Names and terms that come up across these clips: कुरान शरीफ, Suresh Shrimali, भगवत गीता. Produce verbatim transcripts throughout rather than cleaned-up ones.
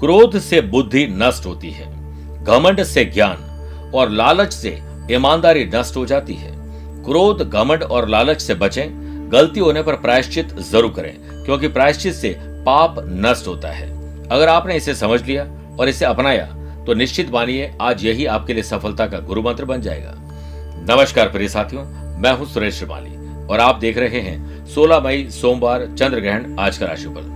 क्रोध से बुद्धि नष्ट होती है, घमंड से ज्ञान और लालच से ईमानदारी नष्ट हो जाती है। क्रोध, घमंड और लालच से बचें। गलती होने पर प्रायश्चित जरूर करें, क्योंकि प्रायश्चित से पाप नष्ट होता है। अगर आपने इसे समझ लिया और इसे अपनाया तो निश्चित मानिए आज यही आपके लिए सफलता का गुरु मंत्र बन जाएगा। नमस्कार प्रिय साथियों, मैं हूं सुरेश श्रीमाली और आप देख रहे हैं सोलह मई सोमवार चंद्र ग्रहण। आज का राशिफल।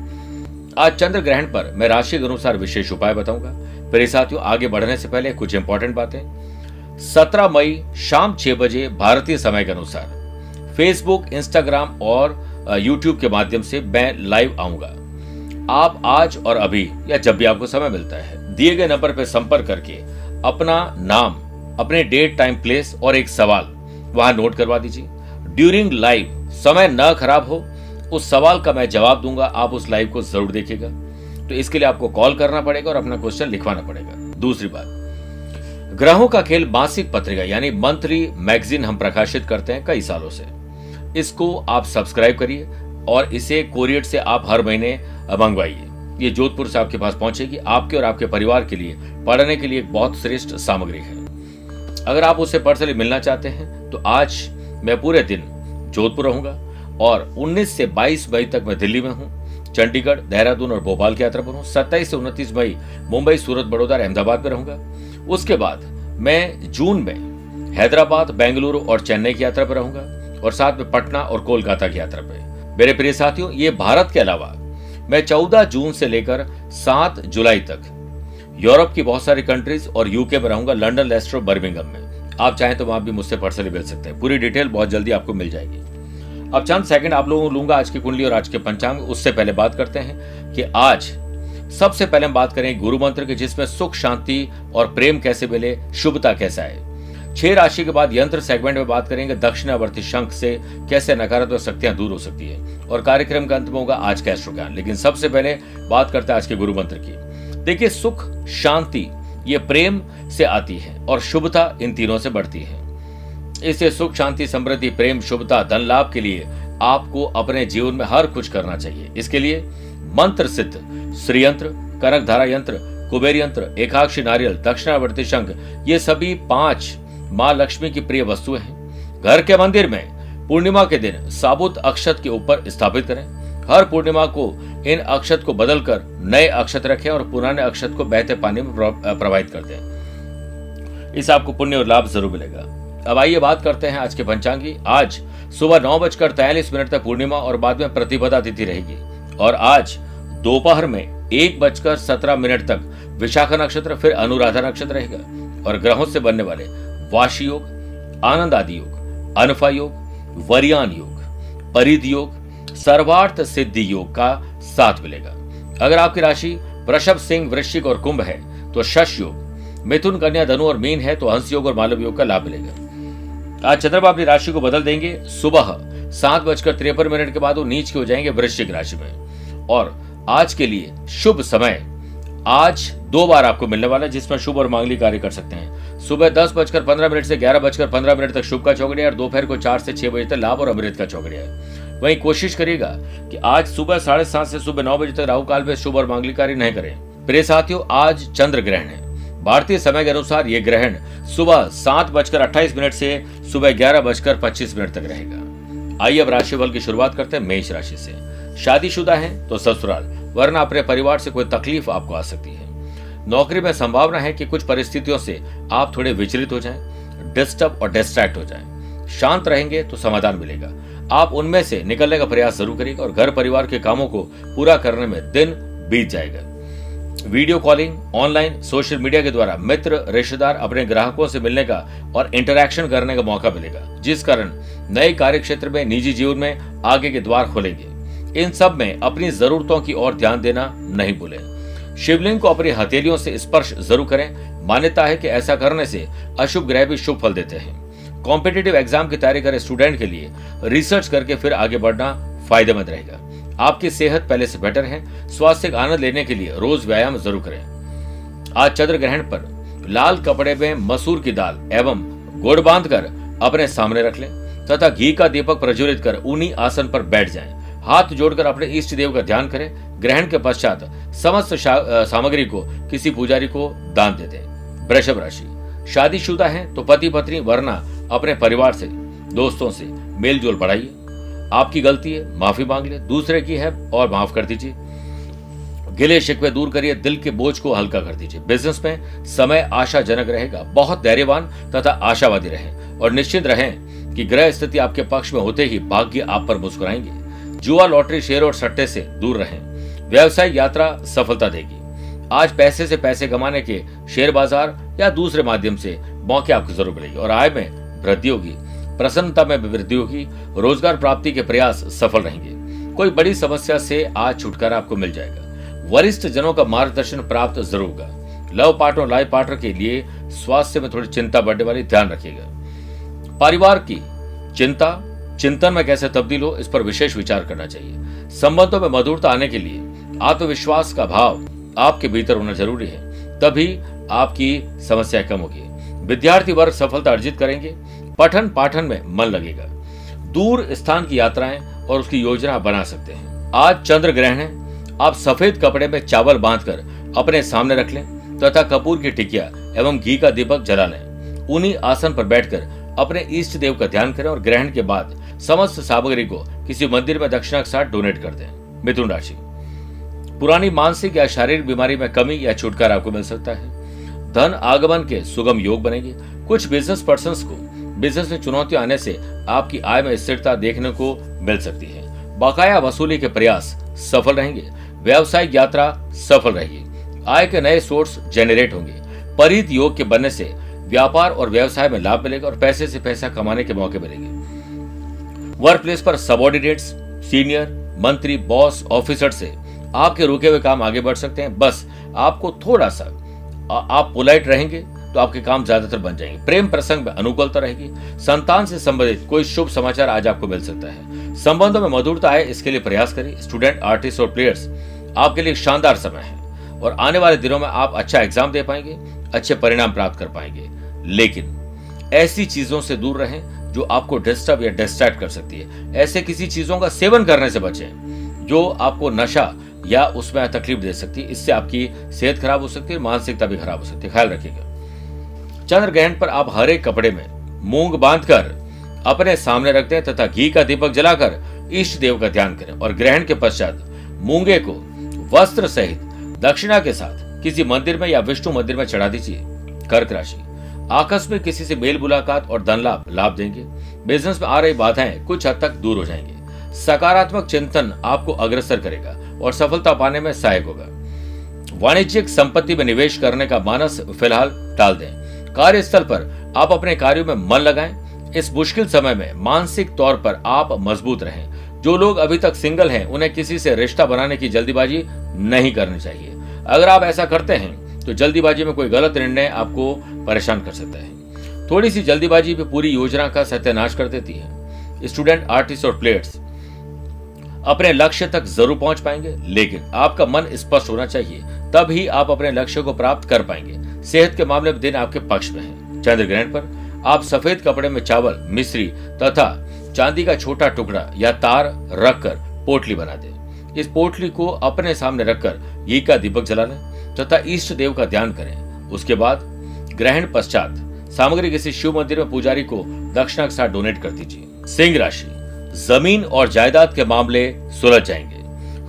आज चंद्र ग्रहण पर मैं राशि के अनुसार विशेष उपाय बताऊंगा। प्रिय साथियों, आगे बढ़ने से पहले कुछ इंपॉर्टेंट बातें। सत्रह मई शाम छह बजे भारतीय समय के अनुसार फेसबुक, इंस्टाग्राम और यूट्यूब के माध्यम से मैं लाइव आऊंगा। आप आज और अभी या जब भी आपको समय मिलता है, दिए गए नंबर पर संपर्क करके अपना नाम, अपने डेट, टाइम, प्लेस और एक सवाल वहां नोट करवा दीजिए। ड्यूरिंग लाइव समय न खराब हो, उस सवाल का मैं जवाब दूंगा। आप उस लाइव को जरूर देखिएगा। तो इसके लिए आपको कॉल करना पड़ेगा और अपना क्वेश्चन लिखवाना पड़ेगा। दूसरी बात, ग्रहों का खेल मासिक पत्रिका यानी मंथली मैगजीन हम प्रकाशित करते हैं कई सालों से। इसको आप सब्सक्राइब करिए और इसे कोरियर से आप हर महीने मंगवाइए। ये जोधपुर से आपके पास पहुंचेगी। आपके और आपके परिवार के लिए पढ़ने के लिए एक बहुत श्रेष्ठ सामग्री है। अगर आप उससे पर्सनली मिलना चाहते हैं तो आज मैं पूरे दिन जोधपुर रहूंगा और उन्नीस से बाईस मई तक मैं दिल्ली में हूँ, चंडीगढ़, देहरादून और भोपाल की यात्रा पर हूँ। सत्ताईस से उनतीस मई मुंबई, सूरत, बड़ौदा, अहमदाबाद में रहूंगा। उसके बाद मैं जून में हैदराबाद, बेंगलुरु और चेन्नई की यात्रा पर रहूंगा और साथ में पटना और कोलकाता की यात्रा पर। मेरे प्रिय साथियों, ये भारत के अलावा मैं चौदह जून से लेकर सात जुलाई तक यूरोप की बहुत सारी कंट्रीज और यूके में रहूंगा, लंदन, लेस्टर, बर्मिंघम में। आप चाहें तो वहां भी मुझसे पर्सनली मिल सकते हैं। पूरी डिटेल बहुत जल्दी आपको मिल जाएगी। अब चंद सेकंड आप लोगों को लूंगा आज की कुंडली और आज के पंचांग। उससे पहले बात करते हैं कि आज सबसे पहले हम बात करें गुरु मंत्र के, जिसमें सुख, शांति और प्रेम कैसे मिले, शुभता कैसा है। छह राशि के बाद यंत्र सेगमेंट में बात करेंगे दक्षिणावर्ती शंख से कैसे नकारात्मक शक्तियां दूर हो सकती है और कार्यक्रम का अंत में होगा आज का एस्ट्रो ज्ञान। लेकिन सबसे पहले बात करते हैं आज के गुरु मंत्र की। देखिए, सुख, शांति ये प्रेम से आती है और शुभता इन तीनों से बढ़ती है। इससे सुख, शांति, समृद्धि, प्रेम, शुभता, धन लाभ के लिए आपको अपने जीवन में हर कुछ करना चाहिए। इसके लिए मंत्र सिद्ध श्री यंत्र, कनक धारा यंत्र, कुबेर यंत्र, एकाक्षी नारियल, दक्षिणावर्ती शंख, ये सभी पांच माँ लक्ष्मी की प्रिय वस्तुएं हैं। घर के मंदिर में पूर्णिमा के दिन साबुत अक्षत के ऊपर स्थापित करें। हर पूर्णिमा को इन अक्षत को बदलकर नए अक्षत रखें और पुराने अक्षत को बहते पानी में प्रवाहित कर दें। इससे आपको पुण्य और लाभ जरूर मिलेगा। अब आइए बात करते हैं आज के पंचांग की। आज सुबह नौ बजकर तैयलीस मिनट तक पूर्णिमा और बाद में प्रतिपदा तिथि रहेगी और आज दोपहर में एक बजकर सत्रह मिनट तक विशाखा नक्षत्र, फिर अनुराधा नक्षत्र रहेगा। और ग्रहों से बनने वाले वाशी योग, आनंद आदि योग, अनफा योग, वरियान योग, परिध योग, सर्वार्थ सिद्धि योग का साथ मिलेगा। अगर आपकी राशि वृषभ, सिंह, वृश्चिक और कुंभ है तो शश योग, मिथुन, कन्या, धनु और मीन है तो हंस योग और मालव योग का लाभ मिलेगा। आज चंद्रबाबू अपनी राशि को बदल देंगे। सुबह सात बजकर तिरपन मिनट के बाद वो नीच के हो जाएंगे वृश्चिक राशि में। और आज के लिए शुभ समय आज दो बार आपको मिलने वाला है, जिसमें शुभ और मांगलिक कार्य कर सकते हैं। सुबह दस बजकर पंद्रह मिनट से ग्यारह बजकर पंद्रह मिनट तक शुभ का चौघड़िया और दोपहर को चार से छह बजे तक लाभ और अमृत का चौघड़िया है। वहीं कोशिश करिएगा कि आज सुबह साढ़े सात से सुबह नौ बजे तक राहु काल में शुभ और मांगलिक कार्य नहीं करें। प्रिय साथियों, आज चंद्र ग्रहण है। भारतीय समय के अनुसार ये ग्रहण सुबह सात बजकर अट्ठाईस मिनट से सुबह ग्यारह बजकर पच्चीस मिनट तक रहेगा। आइए अब राशिफल की शुरुआत करते हैं मेष राशि से। शादीशुदा हैं तो ससुराल, वरना अपने परिवार से कोई तकलीफ आपको आ सकती है। नौकरी में संभावना है कि कुछ परिस्थितियों से आप थोड़े विचलित हो जाएं, डिस्टर्ब और डिस्ट्रैक्ट हो जाएं। शांत रहेंगे तो समाधान मिलेगा। आप उनमें से निकलने का प्रयास जरूर करेंगे और घर परिवार के कामों को पूरा करने में दिन बीत जाएगा। Video calling, online, social media के द्वारा मित्र, रिश्तेदार, अपने ग्राहकों से मिलने का और इंटरैक्शन करने का मौका मिलेगा, जिस कारण नए कार्य क्षेत्र में, निजी जीवन में आगे के द्वार खोलेंगे। इन सब में अपनी जरूरतों की ओर ध्यान देना नहीं भूलें। शिवलिंग को अपनी हथेलियों से स्पर्श जरूर करें। मान्यता है कि ऐसा करने से अशुभ ग्रह भी शुभ फल देते हैं। कॉम्पिटिटिव एग्जाम की तैयारी करे स्टूडेंट के लिए रिसर्च करके फिर आगे बढ़ना फायदेमंद रहेगा। आपकी सेहत पहले से बेटर है। स्वास्थ्य का आनंद लेने के लिए रोज व्यायाम जरूर करें। आज चंद्र ग्रहण पर लाल कपड़े में मसूर की दाल एवं गुड़ बांध कर अपने सामने रख लें तथा घी का दीपक प्रज्वलित कर ऊनी आसन पर बैठ जाए। हाथ जोड़कर अपने इष्ट देव का ध्यान करें। ग्रहण के पश्चात समस्त सामग्री को किसी पुजारी को दान दे दें। वृषभ राशि, शादीशुदा हैं तो पति पत्नी, वरना अपने परिवार से, दोस्तों से मेल जोल बढ़ाइए। आपकी गलती है माफी मांग ले, दूसरे की है और माफ कर दीजिए। गिले शिकवे दूर करिए, दिल के बोझ को हल्का कर दीजिए। बिजनेस में समय आशाजनक रहेगा। बहुत धैर्यवान तथा आशावादी रहें और निश्चित रहें कि ग्रह स्थिति आपके पक्ष में होते ही भाग्य आप पर मुस्कुराएंगे। जुआ, लॉटरी, शेयर और सट्टे से दूर रहें। व्यवसाय यात्रा सफलता देगी। आज पैसे से पैसे कमाने के शेयर बाजार या दूसरे माध्यम से मौके आपको जरूर मिलेगी और आय में वृद्धि होगी। प्रसन्नता में वृद्धि होगी। रोजगार प्राप्ति के प्रयास सफल रहेंगे। कोई बड़ी समस्या से आज छुटकारा आपको मिल जाएगा। वरिष्ठ जनों का मार्गदर्शन प्राप्त जरूर होगा। लव पार्टनर, लाइफ पार्टनर के लिए स्वास्थ्य में थोड़ी चिंता बढ़ने वाली, ध्यान रखिएगा। परिवार की चिंता चिंतन में कैसे तब्दील हो, इस पर विशेष विचार करना चाहिए। संबंधों में मधुरता आने के लिए आत्मविश्वास का भाव आपके भीतर होना जरूरी है, तभी आपकी समस्या कम होगी। विद्यार्थी वर्ग सफलता अर्जित करेंगे। पठन पाठन में मन लगेगा। दूर स्थान की यात्राएं और उसकी योजना बना सकते हैं। आज चंद्र ग्रहण है। आप सफेद कपड़े में चावल बांधकर अपने सामने रख लें तथा कपूर की टिकिया एवं घी का दीपक जला लें। उन्हीं आसन पर बैठकर अपने इष्ट देव का ध्यान करें और ग्रहण के बाद समस्त सामग्री को किसी मंदिर में दक्षिणा के साथ डोनेट कर दें। मिथुन राशि, पुरानी मानसिक या शारीरिक बीमारी में कमी या छुटकारा आपको मिल सकता है। धन आगमन के सुगम योग बनेंगे। कुछ बिजनेस पर्संस को बिजनेस में चुनौतियां आने से आपकी आय में स्थिरता देखने को मिल सकती है। बकाया वसूली के प्रयास सफल रहेंगे। व्यावसायिक यात्रा सफल रहेगी। आय के नए सोर्स जनरेट होंगे। परित योग के बनने से व्यापार और व्यवसाय में लाभ मिलेगा और पैसे से पैसा कमाने के मौके मिलेंगे। वर्क प्लेस पर सबॉर्डिनेट्स, सीनियर, मंत्री, बॉस, ऑफिसर से आपके रुके हुए काम आगे बढ़ सकते हैं। बस आपको थोड़ा सा आप पोलाइट रहेंगे तो आपके काम ज्यादातर बन जाएंगे। प्रेम प्रसंग में अनुकूलता रहेगी। संतान से संबंधित कोई शुभ समाचार आज आपको मिल सकता है। संबंधों में मधुरता आए, इसके लिए प्रयास करें। स्टूडेंट, आर्टिस्ट और प्लेयर्स आपके लिए शानदार समय है और आने वाले दिनों में आप अच्छा एग्जाम दे पाएंगे, अच्छे परिणाम प्राप्त कर पाएंगे। लेकिन ऐसी चीजों से दूर रहें जो आपको डिस्टर्ब या डिस्ट्रैक्ट कर सकती है। ऐसे किसी चीजों का सेवन करने से बचें जो आपको नशा या उसमें तकलीफ दे सकती है। इससे आपकी सेहत खराब हो सकती है, मानसिकता भी खराब हो सकती है, ख्याल रखिएगा। चंद्र ग्रहण पर आप हरे कपड़े में मूंग बांधकर अपने सामने रखते हैं तथा घी का दीपक जलाकर इष्ट देव का ध्यान करें और ग्रहण के पश्चात मूंगे को वस्त्र सहित दक्षिणा के साथ किसी मंदिर में या विष्णु मंदिर में चढ़ा दीजिए। कर्क राशि, आकस्मिक किसी से मेल मुलाकात और धन लाभ लाभ देंगे। बिजनेस में आ रही बाधाएं कुछ हद तक दूर हो जाएंगे। सकारात्मक चिंतन आपको अग्रसर करेगा और सफलता पाने में सहायक होगा। वाणिज्यिक संपत्ति में निवेश करने का मानस फिलहाल टाल दें। कार्यस्थल पर आप अपने कार्यों में मन लगाएं। इस मुश्किल समय में मानसिक तौर पर आप मजबूत रहें। जो लोग अभी तक सिंगल हैं उन्हें किसी से रिश्ता बनाने की जल्दीबाजी नहीं करनी चाहिए। अगर आप ऐसा करते हैं तो जल्दीबाजी में कोई गलत निर्णय आपको परेशान कर सकता है। थोड़ी सी जल्दीबाजी भी पूरी योजना का सत्यानाश कर देती है। स्टूडेंट, आर्टिस्ट और प्लेयर्स अपने लक्ष्य तक जरूर पहुंच पाएंगे, लेकिन आपका मन स्पष्ट होना चाहिए, तभी आप अपने लक्ष्य को प्राप्त कर पाएंगे। सेहत के मामले में दिन आपके पक्ष में है। चंद्र ग्रहण पर आप सफेद कपड़े में चावल, मिश्री तथा चांदी का छोटा टुकड़ा या तार रखकर पोटली बना दें। इस पोटली को अपने सामने रखकर घी का दीपक जला लें तथा इष्ट देव का ध्यान करें। उसके बाद ग्रहण पश्चात सामग्री किसी शिव मंदिर में पुजारी को दक्षिणा के साथ डोनेट कर दीजिए। सिंह राशि, जमीन और जायदाद के मामले सुलझ जाएंगे।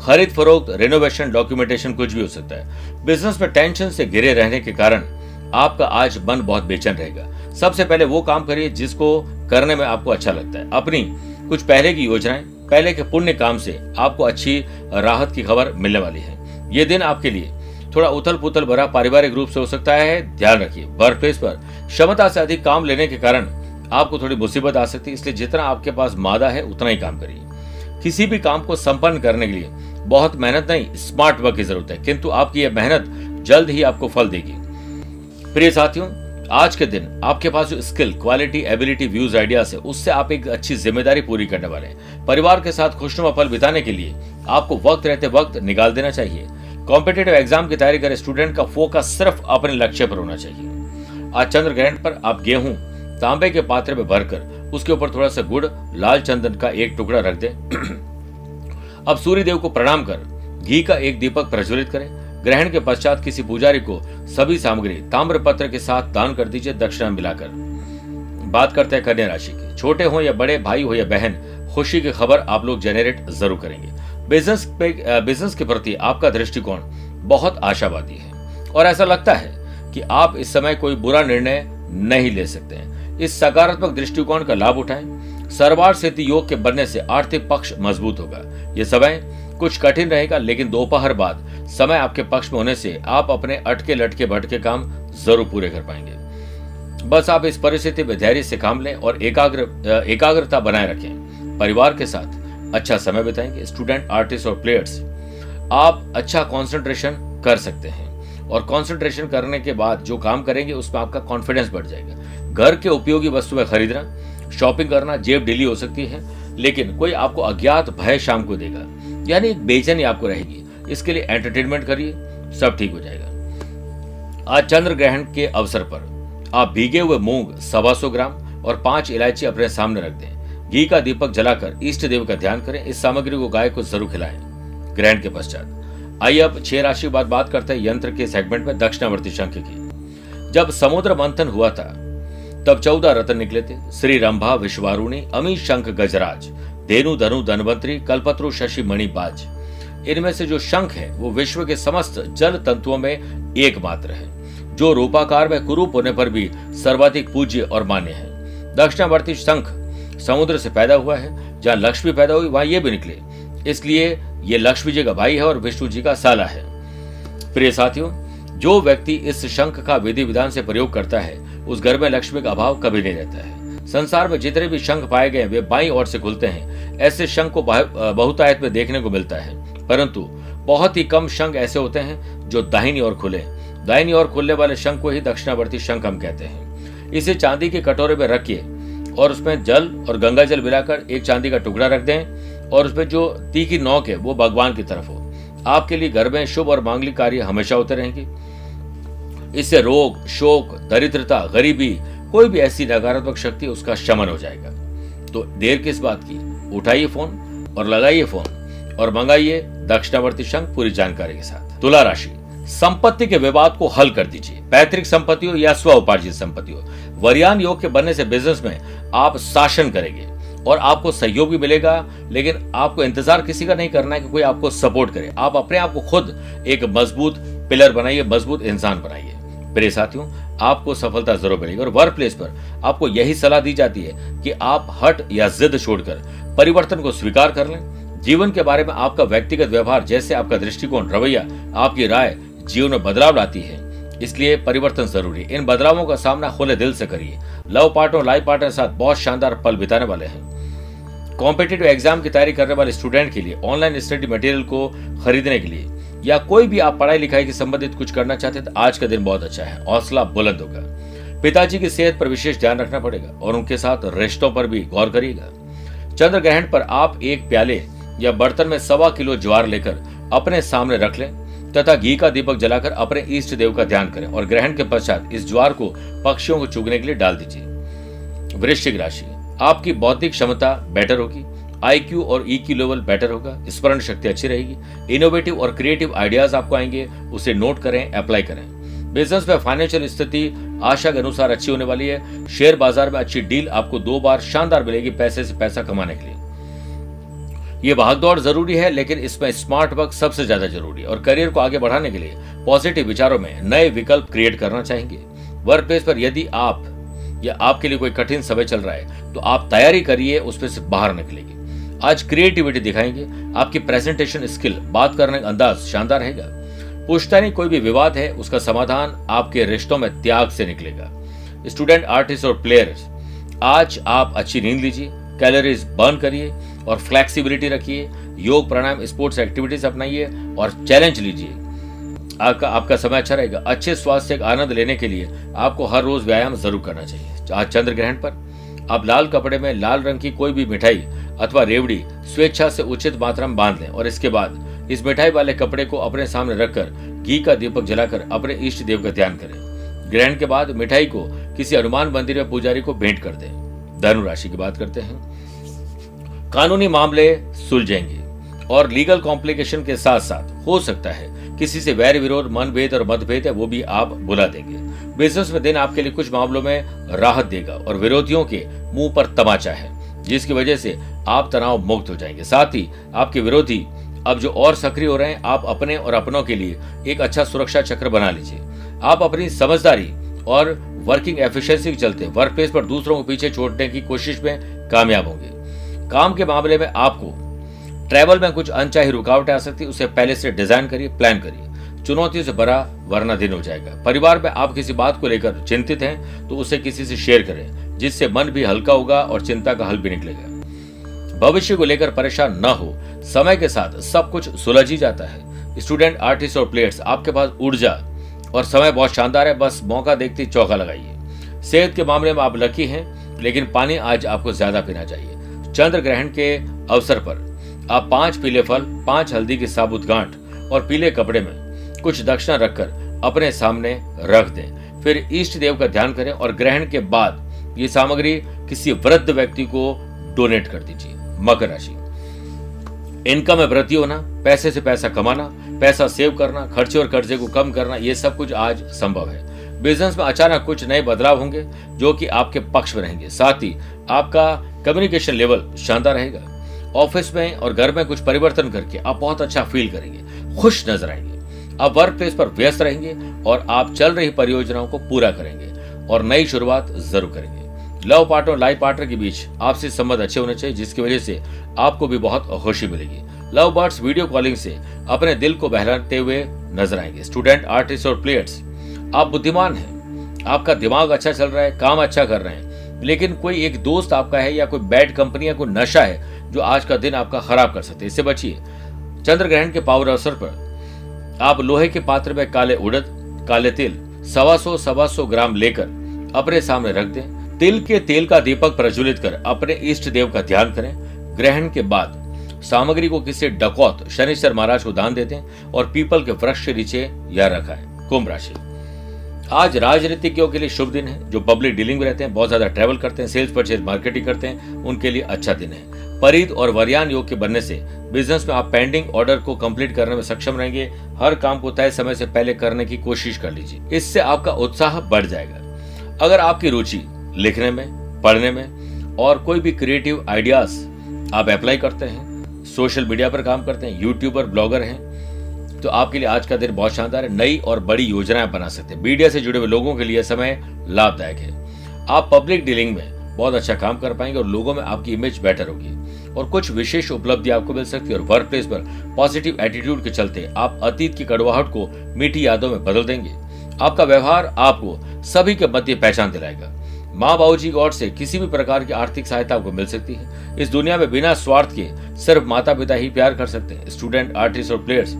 खरीद फरोख्त, रेनोवेशन, डॉक्यूमेंटेशन कुछ भी हो सकता है। बिजनेस में टेंशन से घिरे रहने के कारण आपका आज मन बहुत बेचैन रहेगा। सबसे पहले वो काम करिए जिसको करने में आपको अच्छा लगता है। अपनी कुछ पहले की योजनाएं, पहले के पुण्य काम से आपको अच्छी राहत की खबर मिलने वाली है। ये दिन आपके लिए थोड़ा उथल पुथल भरा पारिवारिक रूप से हो सकता है, ध्यान रखिए। वर्क प्लेस पर क्षमता से अधिक काम लेने के कारण आपको थोड़ी मुसीबत आ सकती है, इसलिए जितना आपके पास मादा है उतना ही काम करिए। किसी भी काम को संपन्न करने के लिए बहुत मेहनत नहीं, स्मार्ट वर्क की जरूरत है, किंतु आपकी यह मेहनत जल्द ही आपको फल देगी। प्रिय साथियों, आज के दिन आपके पास जो skill, quality, ability, views, ideas है, उससे आप एक अच्छी जिम्मेदारी पूरी करने वाले हैं। परिवार के साथ खुशनुमा पल बिताने के लिए आपको वक्त रहते वक्त निकाल देना चाहिए। कॉम्पिटेटिव एग्जाम की तैयारी कर स्टूडेंट का फोकस सिर्फ अपने लक्ष्य पर होना चाहिए। आज चंद्र ग्रहण पर आप गेहूं तांबे के पात्र में भरकर उसके ऊपर थोड़ा सा गुड़, लाल चंदन का एक टुकड़ा रख दे। अब सूर्य देव को प्रणाम कर घी का एक दीपक प्रज्वलित करें। ग्रहण के पश्चात किसी पुजारी को सभी सामग्री ताम्र पत्र के साथ दान कर दीजिए, दक्षिणा मिलाकर। बात करते हैं कन्या राशि की। छोटे हो या बड़े, भाई हो या बहन, खुशी की खबर आप लोग जनरेट जरूर करेंगे। बिजनेस पे बिजनेस के प्रति आपका दृष्टिकोण बहुत आशावादी है और ऐसा लगता है कि आप इस समय कोई बुरा निर्णय नहीं ले सकते हैं। इस सकारात्मक दृष्टिकोण का लाभ उठाएं। सर्वार्थ सिद्धि योग के बनने से आर्थिक पक्ष मजबूत होगा। यह समय कुछ कठिन रहेगा, लेकिन दोपहर बाद समय आपके पक्ष में होने से आप अपने अटके लटके भटके काम जरूर पूरे कर पाएंगे। बस आप इस परिस्थिति में धैर्य से काम लें और एकाग्र एकाग्रता बनाए रखें। परिवार के साथ अच्छा समय बिताएंगे। स्टूडेंट, आर्टिस्ट और प्लेयर्स आप अच्छा कॉन्सेंट्रेशन कर सकते हैं और कॉन्सेंट्रेशन करने के बाद जो काम करेंगे उसमें आपका कॉन्फिडेंस बढ़ जाएगा। घर के उपयोगी वस्तुएं खरीदना, शॉपिंग करना, जेब ढीली हो सकती है, लेकिन कोई आपको अज्ञात भय शाम को देगा, यानी एक बेचैनी आपको रहेगी। इसके लिए एंटरटेनमेंट करिए, सब ठीक हो जाएगा। आज चंद्र ग्रहण के अवसर पर आप भीगे हुए मूंग सवा सौ ग्राम और पांच इलायची अपने सामने रख दें। घी का दीपक जलाकर इष्ट देव का ध्यान करें। इस सामग्री को गाय को जरूर खिलाएं। ग्रहण के पश्चात आइए अब छह राशि बाद बात करते हैं यंत्र के सेगमेंट में दक्षिणावर्ती शंख की। जब समुद्र मंथन हुआ था तब चौदह रत्न निकले थे। श्री रंभा, विश्वारुणी, अमी, शंख, गजराज, धेनु, धनु, धनवंतरी, कल्पत्रु, शशि, मणि, बाज। इनमें से जो शंख है वो विश्व के समस्त जल तंतुओं में एकमात्र है, जो रूपाकार में कुरूप होने पर भी सर्वाधिक पूज्य और मान्य है। दक्षिणावर्ती शंख समुद्र से पैदा हुआ है। जहाँ लक्ष्मी पैदा हुई वहां ये भी निकले, इसलिए ये लक्ष्मी जी का भाई है और विष्णु जी का साला है। प्रिय साथियों, जो व्यक्ति इस शंख का विधि विधान से प्रयोग करता है उस घर में लक्ष्मी का अभाव कभी नहीं रहता है। संसार में जितने भी शंख पाए गए वे बाईं ओर से खुलते हैं। ऐसे शंख को बहुतायत में देखने को मिलता है, परंतु बहुत ही कम शंख ऐसे होते हैं जो दाहिनी ओर खुले। दाहिनी ओर खुलने वाले शंख को ही दक्षिणावर्ती शंख हम कहते हैं। इसे चांदी के कटोरे में रखिए और उसमें जल और गंगा जल मिलाकर एक चांदी का टुकड़ा रख दें और उसमें जो तीखी नोक है वो भगवान की तरफ हो। आपके लिए घर में शुभ और मांगलिक कार्य हमेशा होते रहेंगे। इससे रोग, शोक, दरिद्रता, गरीबी, कोई भी ऐसी नकारात्मक शक्ति उसका शमन हो जाएगा। तो देर किस बात की, उठाइए फोन और लगाइए फोन और मंगाइए दक्षिणावर्ती शंख पूरी जानकारी के साथ। तुला राशि, संपत्ति के विवाद को हल कर दीजिए। पैतृक संपत्ति हो या स्व उपार्जित संपत्ति हो, वरयान योग के बनने से बिजनेस में आप शासन करेंगे और आपको सहयोग भी मिलेगा, लेकिन आपको इंतजार किसी का नहीं करना है कि कोई आपको सपोर्ट करे। आप अपने आप को खुद एक मजबूत पिलर बनाइए, मजबूत इंसान बनाइए। प्रिय साथियों, आपको सफलता जरूर मिलेगी और वर्क प्लेस पर आपको यही सलाह दी जाती है कि आप हट या जिद छोड़कर परिवर्तन को स्वीकार कर लें। जीवन के बारे में आपका व्यक्तिगत व्यवहार, जैसे आपका दृष्टिकोण, रवैया, आपकी राय जीवन में बदलाव लाती है, इसलिए परिवर्तन जरूरी। इन बदलावों का सामना खुले दिल से करिए। लव पार्टनर लाइफ पार्टनर के साथ बहुत शानदार पल बिताने वाले हैं। कॉम्पिटिटिव एग्जाम की तैयारी करने वाले स्टूडेंट के लिए, ऑनलाइन स्टडी मटेरियल को खरीदने के लिए या कोई भी आप पढ़ाई लिखाई के संबंधित कुछ करना चाहते हैं तो आज का दिन बहुत अच्छा है। हौसला बुलंद होगा। पिताजी की सेहत पर विशेष ध्यान रखना पड़ेगा और उनके साथ रिश्तों पर भी गौर करिएगा। चंद्र ग्रहण पर आप एक प्याले या बर्तन में सवा किलो ज्वार लेकर अपने सामने रख लें तथा घी का दीपक जलाकर अपने इष्ट देव का ध्यान करें और ग्रहण के पश्चात इस ज्वार को पक्षियों को चुगने के लिए डाल दीजिए। वृश्चिक राशि, आपकी बौद्धिक क्षमता बेटर होगी। आईक्यू और ईक्यू लेवल बेटर होगा। स्मरण शक्ति अच्छी रहेगी। इनोवेटिव और क्रिएटिव आइडियाज आपको आएंगे, उसे नोट करें, अप्लाई करें। बिजनेस में फाइनेंशियल स्थिति आशा के अनुसार अच्छी होने वाली है। शेयर बाजार में अच्छी डील आपको दो बार शानदार मिलेगी। पैसे से पैसा कमाने के लिए ये भागदौड़ जरूरी है, लेकिन इसमें स्मार्ट वर्क सबसे ज्यादा जरूरी है और करियर को आगे बढ़ाने के लिए पॉजिटिव विचारों में नए विकल्प क्रिएट करना चाहेंगे। वर्क प्लेस पर यदि आप या आपके लिए कोई कठिन समय चल रहा है तो आप तैयारी करिए, उसमें से बाहर निकलेगी। आज क्रिएटिविटी दिखाएंगे। आपकी प्रेजेंटेशन स्किल, बात करने का अंदाज शानदार रहेगा। पुश्तैनी कोई भी विवाद है उसका समाधान आपके रिश्तों में त्याग से निकलेगा। स्टूडेंट, आर्टिस्ट और प्लेयर्स, आज आप अच्छी नींद लीजिए, कैलोरीज बर्न करिए और फ्लेक्सिबिलिटी रखिए। योग, प्राणायाम, स्पोर्ट्स एक्टिविटीज अपनाइए और चैलेंज लीजिए। आपका आपका समय अच्छा रहेगा। अच्छे स्वास्थ्य का आनंद लेने के लिए आपको हर रोज व्यायाम जरूर करना चाहिए। आज चंद्र ग्रहण पर आप लाल कपड़े में लाल रंग की कोई भी मिठाई अथवा रेवड़ी स्वेच्छा से उचित मात्रा में बांध लें और इसके बाद इस मिठाई वाले कपड़े को अपने सामने रखकर घी का दीपक जलाकर अपने इष्ट देव का ध्यान करें। ग्रहण के बाद मिठाई को किसी हनुमान मंदिर में पुजारी को भेंट कर दें। धनु राशि की बात करते हैं। कानूनी मामले सुलझेंगे और लीगल कॉम्प्लिकेशन के साथ साथ हो सकता है किसी से वैर विरोध, मनभेद और मतभेद है वो भी आप भुला देंगे। बिजनेस में दिन आपके लिए कुछ मामलों में राहत देगा और विरोधियों के मुंह पर तमाचा है जिसकी वजह से आप तनाव मुक्त हो जाएंगे। साथ ही आपके विरोधी अब जो और सक्रिय हो रहे हैं, आप अपने और अपनों के लिए एक अच्छा सुरक्षा चक्र बना लीजिए। आप अपनी समझदारी और वर्किंग एफिशिएंसी के चलते वर्क प्लेस पर दूसरों को पीछे छोड़ने की कोशिश में कामयाब होंगे। काम के मामले में आपको ट्रैवल में कुछ अनचाही रुकावटें आ सकती है, उसे पहले से डिजाइन करिए, प्लान करिए। चुनौतियों से भरा वरना दिन हो जाएगा। परिवार में आप किसी बात को लेकर चिंतित हैं तो उसे किसी से शेयर करें जिससे मन भी हल्का होगा और चिंता का हल भी निकलेगा। भविष्य को लेकर परेशान न हो, समय के साथ सब कुछ सुलझ ही जाता है। स्टूडेंट, आर्टिस्ट और प्लेयर्स, आपके पास ऊर्जा और समय बहुत शानदार है, बस मौका देखते ही चौका लगाइए। सेहत के मामले में आप लकी हैं, लेकिन पानी आज आपको ज्यादा पीना चाहिए। चंद्र ग्रहण के अवसर पर आप पांच पीले फल, पांच हल्दी की साबुत गांठ और पीले कपड़े में कुछ दक्षिणा रखकर अपने सामने रख दें। फिर इष्ट देव का ध्यान करें और ग्रहण के बाद ये सामग्री किसी वृद्ध व्यक्ति को डोनेट कर दीजिए। मकर राशि, इनकम में वृद्धि होना, पैसे से पैसा कमाना, पैसा सेव करना, खर्चे और कर्जे को कम करना, ये सब कुछ आज संभव है। बिजनेस में अचानक कुछ नए बदलाव होंगे जो कि आपके पक्ष में रहेंगे। साथ ही आपका कम्युनिकेशन लेवल शानदार रहेगा। ऑफिस में और घर में कुछ परिवर्तन करके आप बहुत अच्छा फील करेंगे, खुश नजर आएंगे। आप वर्क प्लेस पर व्यस्त रहेंगे और आप चल रही परियोजनाओं को पूरा करेंगे और नई शुरुआत जरूर करेंगे। लव पार्टनर लाइफ पार्टनर के बीच आपसी संबंध अच्छे होने चाहिए जिसकी वजह से आपको भी बहुत खुशी मिलेगी। लव बर्ड्स वीडियो कॉलिंग से अपने दिल को बहलाते हुए नजर आएंगे। स्टूडेंट, आर्टिस्ट और प्लेयर्स, आप बुद्धिमान हैं, आपका दिमाग अच्छा चल रहा है, काम अच्छा कर रहे हैं, लेकिन कोई एक दोस्त आपका है या कोई बैड कंपनी या कोई नशा है जो आज का दिन आपका खराब कर सकते हैं, इससे बचिए। चंद्र ग्रहण के पावन अवसर पर आप लोहे के पात्र में काले उड़द, काले तिल सवा सौ सवा सौ ग्राम लेकर अपने सामने रख दें। तिल के तेल का दीपक प्रज्वलित कर अपने इष्ट देव का ध्यान करें। ग्रहण के बाद सामग्री को किसी डकौत शनिश्चर महाराज को दान देते हैं और पीपल के वृक्ष के नीचे यह रखा है। कुंभ राशि, आज राजनीतिज्ञों के लिए शुभ दिन है जो पब्लिक डीलिंग में रहते हैं, बहुत ज्यादा ट्रैवल करते हैं, सेल्स परचेज मार्केटिंग करते हैं, उनके लिए अच्छा दिन है। परित और वरयान योग के बनने से बिजनेस में आप पेंडिंग ऑर्डर को कंप्लीट करने में सक्षम रहेंगे। हर काम को तय समय से पहले करने की कोशिश कर लीजिए, इससे आपका उत्साह बढ़ जाएगा। अगर आपकी रुचि लिखने में, पढ़ने में और कोई भी क्रिएटिव आइडियाज आप अप्लाई करते हैं, सोशल मीडिया पर काम करते हैं, यूट्यूबर, ब्लॉगर हैं, तो आपके लिए आज का दिन बहुत शानदार है। नई और बड़ी योजनाएं बना सकते हैं। मीडिया से जुड़े हुए लोगों के लिए समय लाभदायक है। आप पब्लिक डीलिंग में बहुत अच्छा काम कर पाएंगे और लोगों में आपकी इमेज बेटर होगी और कुछ विशेष उपलब्धि आपको मिल सकती है। और वर्क प्लेस पर पॉजिटिव एटीट्यूड के चलते आप अतीत की कड़वाहट को मीठी यादों में बदल देंगे। आपका व्यवहार आपको सभी के मध्य पहचान दिलाएगा। माँ बाबूजी गॉड से किसी भी प्रकार की आर्थिक सहायता आपको मिल सकती है। इस दुनिया में बिना स्वार्थ के सिर्फ माता पिता ही प्यार कर सकते हैं। स्टूडेंट, आर्टिस्ट और प्लेयर्स,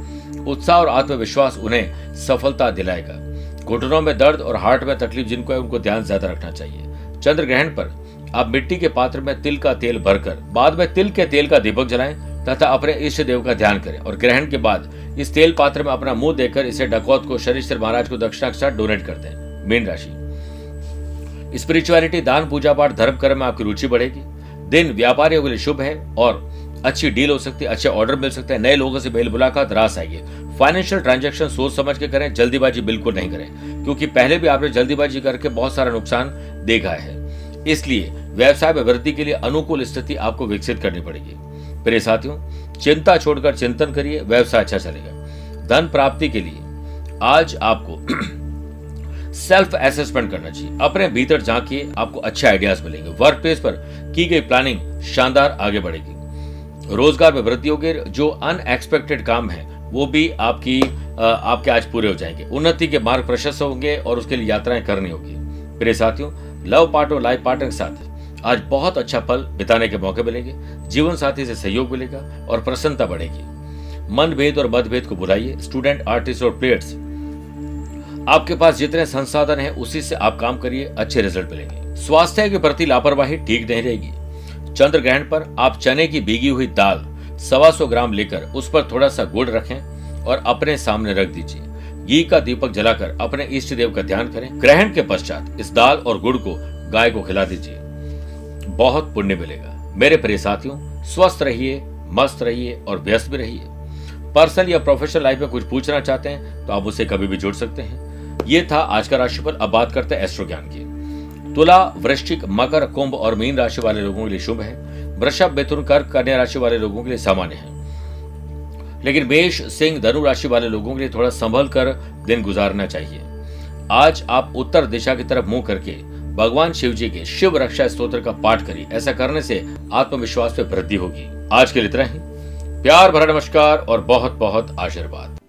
उत्साह और आत्मविश्वास उन्हें सफलता दिलाएगा। घुटनों में दर्द और हार्ट में तकलीफ जिनको है उनको ध्यान ज्यादा रखना चाहिए। चंद्र ग्रहण पर आप मिट्टी के पात्र में तिल का तेल भरकर बाद में तिल के तेल का दीपक जलाएं तथा अपने इष्ट देव का ध्यान करें और ग्रहण के बाद इस तेल पात्र में अपना मुंह देकर इसे डकौत को शनिश्चर महाराज को दक्षिणा के साथ डोनेट करते हैं। मीन राशि, स्पिरिचुअलिटी, दान, पूजा पाठ, धर्म कर्म में आपकी रुचि बढ़ेगी। दिन व्यापारियों के लिए शुभ है और अच्छी डील हो सकती है, अच्छे ऑर्डर मिल सकते हैं, नए लोगों से मेल मुलाकात, रास आएगी। फाइनेंशियल ट्रांजैक्शन सोच समझ के करें, जल्दीबाजी बिल्कुल नहीं करें क्योंकि पहले भी आपने जल्दीबाजी करके बहुत सारा नुकसान देखा है। इसलिए व्यवसाय में वृद्धि के लिए अनुकूल स्थिति आपको विकसित करनी पड़ेगी। प्रिय साथियों, चिंता छोड़कर चिंतन करिए, व्यवसाय अच्छा चलेगा। धन प्राप्ति के लिए आज आपको सेल्फ असेसमेंट करना चाहिए। अपने भीतर झांकिए, आपको अच्छे आइडियाज मिलेंगे। वर्क प्लेस पर की गई प्लानिंग शानदार आगे बढ़ेगी। रोजगार में वृद्धि होगी। जो अनएक्सपेक्टेड काम है वो भी आपकी आपके आज पूरे हो जाएंगे। उन्नति के मार्ग प्रशस्त होंगे और उसके लिए यात्राएं करनी होगी। प्रिय साथियों, लव पार्टनर और लाइफ पार्टनर के साथ आज बहुत अच्छा पल बिताने के मौके मिलेंगे। जीवन साथी से सहयोग मिलेगा और प्रसन्नता बढ़ेगी। मन भेद और मतभेद को बुलाइए। स्टूडेंट, आर्टिस्ट और प्लेयर्स, आपके पास जितने संसाधन है उसी से आप काम करिए, अच्छे रिजल्ट मिलेंगे। स्वास्थ्य के प्रति लापरवाही ठीक नहीं रहेगी। चंद्र ग्रहण पर आप चने की भीगी हुई दाल सवा सौ ग्राम लेकर उस पर थोड़ा सा गुड़ रखें और अपने सामने रख दीजिए। घी का दीपक जलाकर अपने इष्ट देव का ध्यान करें। ग्रहण के पश्चात इस दाल और गुड़ को गाय को खिला दीजिए, बहुत पुण्य मिलेगा। मेरे प्रिय साथियों, स्वस्थ रहिए, मस्त रहिए और व्यस्त भी रहिए। पर्सनल या प्रोफेशनल लाइफ में कुछ पूछना चाहते हैं तो आप उससे कभी भी जुड़ सकते हैं। ये था आज का राशिफल। अब बात करते हैं एस्ट्रो ज्ञान की। तुला, वृश्चिक, मकर, कुंभ और मीन राशि वाले लोगों के लिए शुभ है। वृषभ, मिथुन, कर्क, कन्या राशि वाले लोगों के लिए सामान्य है, लेकिन मेष, सिंह, धनु राशि वाले लोगों के लिए थोड़ा संभल कर दिन गुजारना चाहिए। आज आप उत्तर दिशा की तरफ मुंह करके भगवान शिव जी के शिव रक्षा स्तोत्र का पाठ करिए। ऐसा करने से आत्मविश्वास में वृद्धि होगी। आज के लिए इतना ही। प्यार भरा नमस्कार और बहुत बहुत आशीर्वाद।